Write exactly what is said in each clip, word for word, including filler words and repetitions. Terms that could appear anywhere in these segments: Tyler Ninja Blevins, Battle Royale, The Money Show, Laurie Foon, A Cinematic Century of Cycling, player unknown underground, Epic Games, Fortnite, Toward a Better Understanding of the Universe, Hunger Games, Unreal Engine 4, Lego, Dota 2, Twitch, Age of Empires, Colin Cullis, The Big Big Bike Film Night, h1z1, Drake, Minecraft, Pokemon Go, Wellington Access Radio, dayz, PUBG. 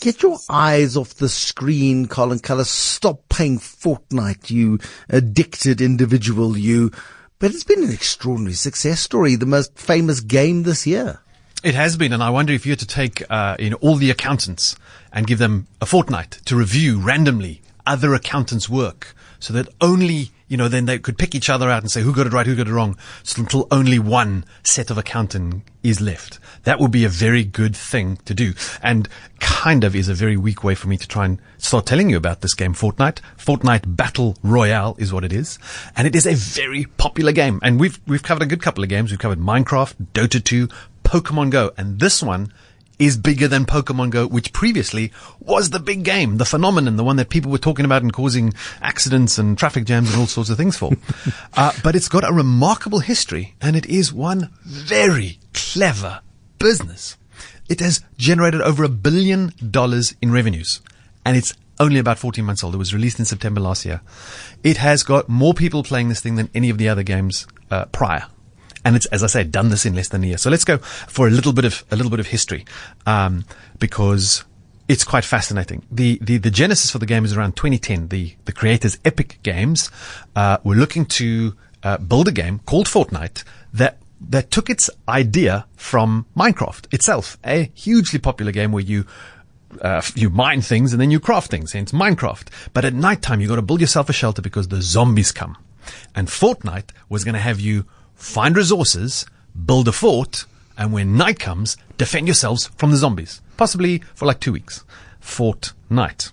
Get your eyes off the screen, Colin Cullis. Stop playing Fortnite, you addicted individual, you. But it's been an extraordinary success story, the most famous game this year. It has been, and I wonder if you had to take uh, you know, all the accountants and give them a fortnight to review randomly other accountants' work so that only, you know, then they could pick each other out and say who got it right, who got it wrong, so until only one set of accountant is left. That would be a very good thing to do, and kind of is a very weak way for me to try and start telling you about this game, Fortnite. Fortnite Battle Royale is what it is, and it is a very popular game. And we've we've covered a good couple of games. We've covered Minecraft, Dota two, Pokemon Go, and this one is bigger than Pokemon Go, which previously was the big game, the phenomenon, the one that people were talking about and causing accidents and traffic jams and all sorts of things for. uh, but it's got a remarkable history, and it is one very clever business. It has generated over a billion dollars in revenues, and it's only about fourteen months old. It was released in September last year. It has got more people playing this thing than any of the other games uh, prior. And it's, as I say, done this in less than a year. So let's go for a little bit of a little bit of history, um, because it's quite fascinating. The, the the genesis for the game is around twenty ten. The the creators, Epic Games, uh, were looking to uh, build a game called Fortnite that that took its idea from Minecraft itself, a hugely popular game where you. Uh, you mine things and then you craft things, hence Minecraft. But at nighttime, you got to build yourself a shelter because the zombies come. And Fortnite was going to have you find resources, build a fort, and when night comes, defend yourselves from the zombies, possibly for like two weeks. Fortnite.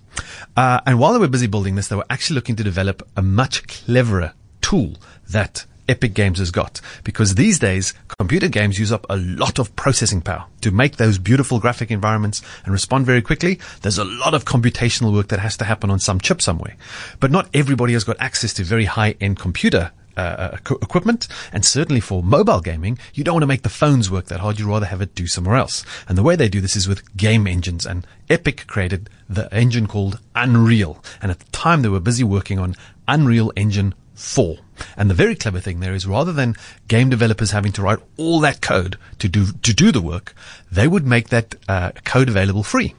Uh, and while they were busy building this, they were actually looking to develop a much cleverer tool that Epic Games has got, because these days computer games use up a lot of processing power to make those beautiful graphic environments and respond very quickly. There's a lot of computational work that has to happen on some chip somewhere, but not everybody has got access to very high-end computer uh, equipment, and certainly for mobile gaming, you don't want to make the phones work that hard. You'd rather have it do somewhere else. And the way they do this is with game engines, and Epic created the engine called Unreal, and at the time they were busy working on Unreal Engine four. And the very clever thing there is, rather than game developers having to write all that code to do to do the work, they would make that uh, code available free.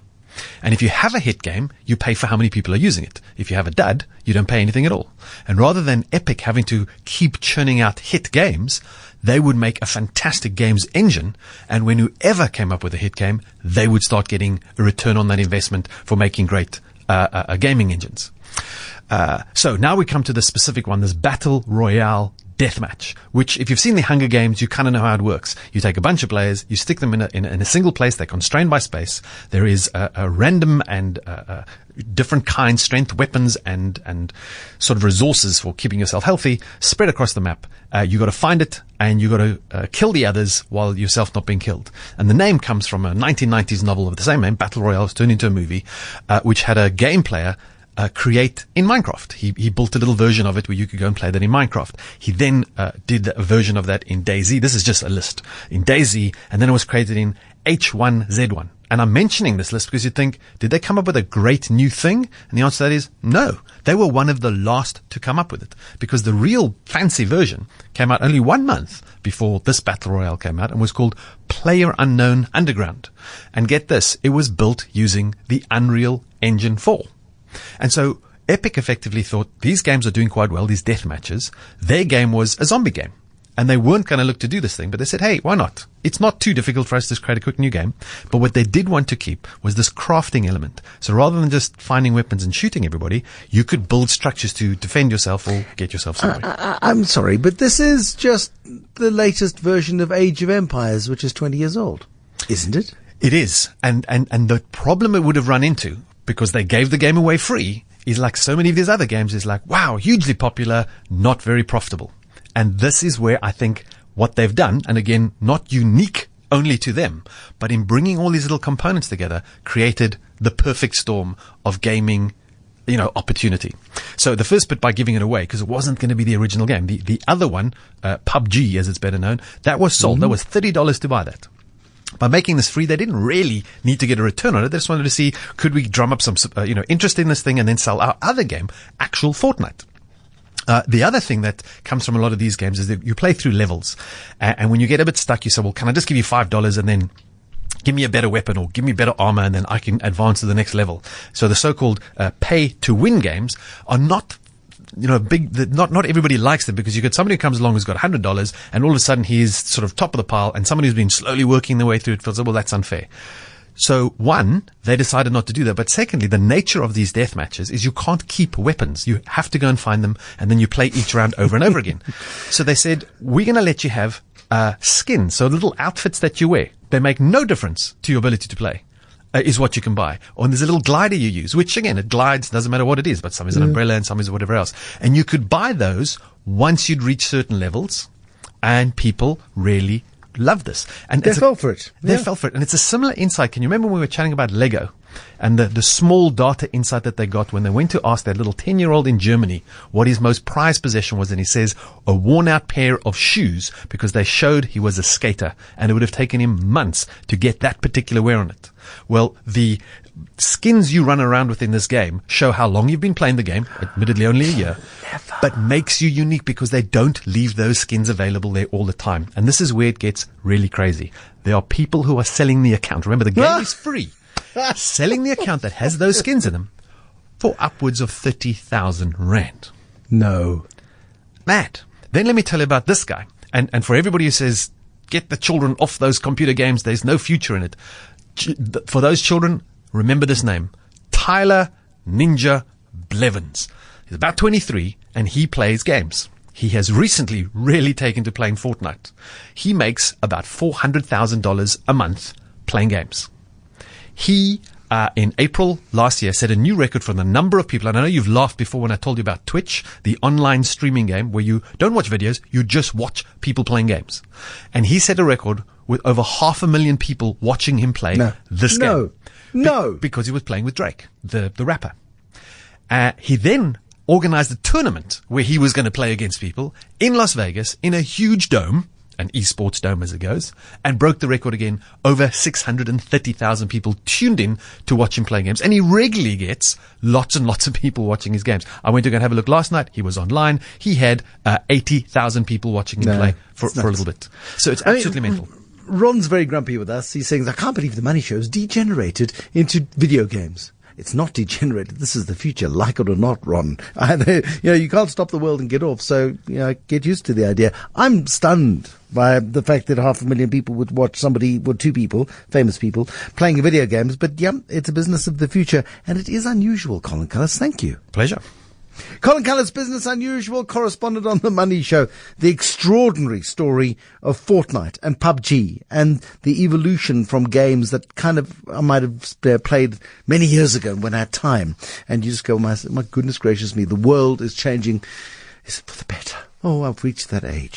And if you have a hit game, you pay for how many people are using it. If you have a dud, you don't pay anything at all. And rather than Epic having to keep churning out hit games, they would make a fantastic games engine, and when whoever came up with a hit game, they would start getting a return on that investment for making great uh, uh gaming engines. Uh, so now we come to the specific one, this Battle Royale Deathmatch, which, if you've seen the Hunger Games, you kind of know how it works. You take a bunch of players, you stick them in a, in a, in a single place. They're constrained by space. There is a, a random and uh, uh, different kind strength weapons and and sort of resources for keeping yourself healthy spread across the map. Uh, you got to find it, and you got to uh, kill the others while yourself not being killed. And the name comes from a nineteen nineties novel of the same name. Battle Royale was turned into a movie, uh, which had a game player. Uh, create in Minecraft. He he built a little version of it where you could go and play that in Minecraft. He then uh, did a version of that in dayz. This is just a list in dayz, and then it was created in h one z one. And I'm mentioning this list because you'd think, did they come up with a great new thing? And the answer to that is no. They were one of the last to come up with it, because the real fancy version came out only one month before this Battle Royale came out and was called Player Unknown Underground. And get this, it was built using the Unreal Engine four. And so Epic effectively thought, these games are doing quite well, these death matches. Their game was a zombie game, and they weren't going to look to do this thing, but they said, hey, why not? It's not too difficult for us to create a quick new game. But what they did want to keep was this crafting element. So rather than just finding weapons and shooting everybody, you could build structures to defend yourself or get yourself somewhere. Uh, I, I'm sorry, but this is just the latest version of Age of Empires, which is twenty years old, isn't it? It is. And, and, and the problem it would have run into, because they gave the game away free, is like so many of these other games, is like, wow, hugely popular, not very profitable. And this is where I think what they've done, and again, not unique only to them, but in bringing all these little components together, created the perfect storm of gaming, you know, opportunity. So the first bit by giving it away, because it wasn't going to be the original game. The, the other one, uh, P U B G, as it's better known, that was sold. Mm-hmm. That was thirty dollars to buy that. By making this free, they didn't really need to get a return on it. They just wanted to see, could we drum up some, uh, you know, interest in this thing and then sell our other game, actual Fortnite. Uh, the other thing that comes from a lot of these games is that you play through levels. Uh, and when you get a bit stuck, you say, well, can I just give you five dollars and then give me a better weapon or give me better armor, and then I can advance to the next level. So the so-called uh, pay-to-win games are not, you know, big. The, not not everybody likes them, because you get somebody who comes along who's got one hundred dollars, and all of a sudden he's sort of top of the pile, and somebody who's been slowly working their way through it feels, well, that's unfair. So, one, they decided not to do that. But secondly, the nature of these death matches is you can't keep weapons. You have to go and find them, and then you play each round over and over again. So they said, we're going to let you have uh skin, so little outfits that you wear. They make no difference to your ability to play. Uh, is what you can buy. Or there's a little glider you use, which, again, it glides, doesn't matter what it is, but some is an yeah. umbrella and some is whatever else. And you could buy those once you'd reach certain levels, and people really love this. And they fell for it. They yeah. fell for it. And it's a similar insight. Can you remember when we were chatting about Lego and the, the small data insight that they got when they went to ask that little ten-year-old in Germany what his most prized possession was? And he says, a worn-out pair of shoes, because they showed he was a skater, and it would have taken him months to get that particular wear on it. Well, the skins you run around with in this game show how long you've been playing the game, admittedly only a year, Never. but makes you unique, because they don't leave those skins available there all the time. And this is where it gets really crazy. There are people who are selling the account. Remember, the game is free. Selling the account that has those skins in them for upwards of thirty thousand rand. No. Matt. Then let me tell you about this guy. And, and for everybody who says, get the children off those computer games, there's no future in it. For those children, remember this name, Tyler Ninja Blevins. He's about twenty-three, and he plays games. He has recently really taken to playing Fortnite. He makes about four hundred thousand dollars a month playing games. He, uh, in April last year, set a new record for the number of people. And I know you've laughed before when I told you about Twitch, the online streaming game where you don't watch videos, you just watch people playing games. And he set a record with over half a million people watching him play no. this no. game. No. Be- because he was playing with Drake, the, the rapper. Uh, he then organized a tournament where he was going to play against people in Las Vegas in a huge dome, an esports dome as it goes, and broke the record again. Over six hundred thirty thousand people tuned in to watch him play games. And he regularly gets lots and lots of people watching his games. I went to go and have a look last night. He was online. He had uh, eighty thousand people watching him no, play for, for a little bit. So it's absolutely I mean, mental. Ron's very grumpy with us. He's saying, I can't believe the money show's degenerated into video games. It's not degenerated. This is the future, like it or not, Ron. Either, you know, you can't stop the world and get off. So, you know, get used to the idea. I'm stunned by the fact that half a million people would watch somebody, or two people, famous people, playing video games. But, yeah, it's a business of the future. And it is unusual, Colin Cullis. Thank you. Pleasure. Colin Cullis, business unusual correspondent on The Money Show. The extraordinary story of Fortnite and P U B G and the evolution from games that kind of I might have played many years ago when I had time. And you just go, my, my goodness gracious me, the world is changing. Is it for the better? Oh, I've reached that age.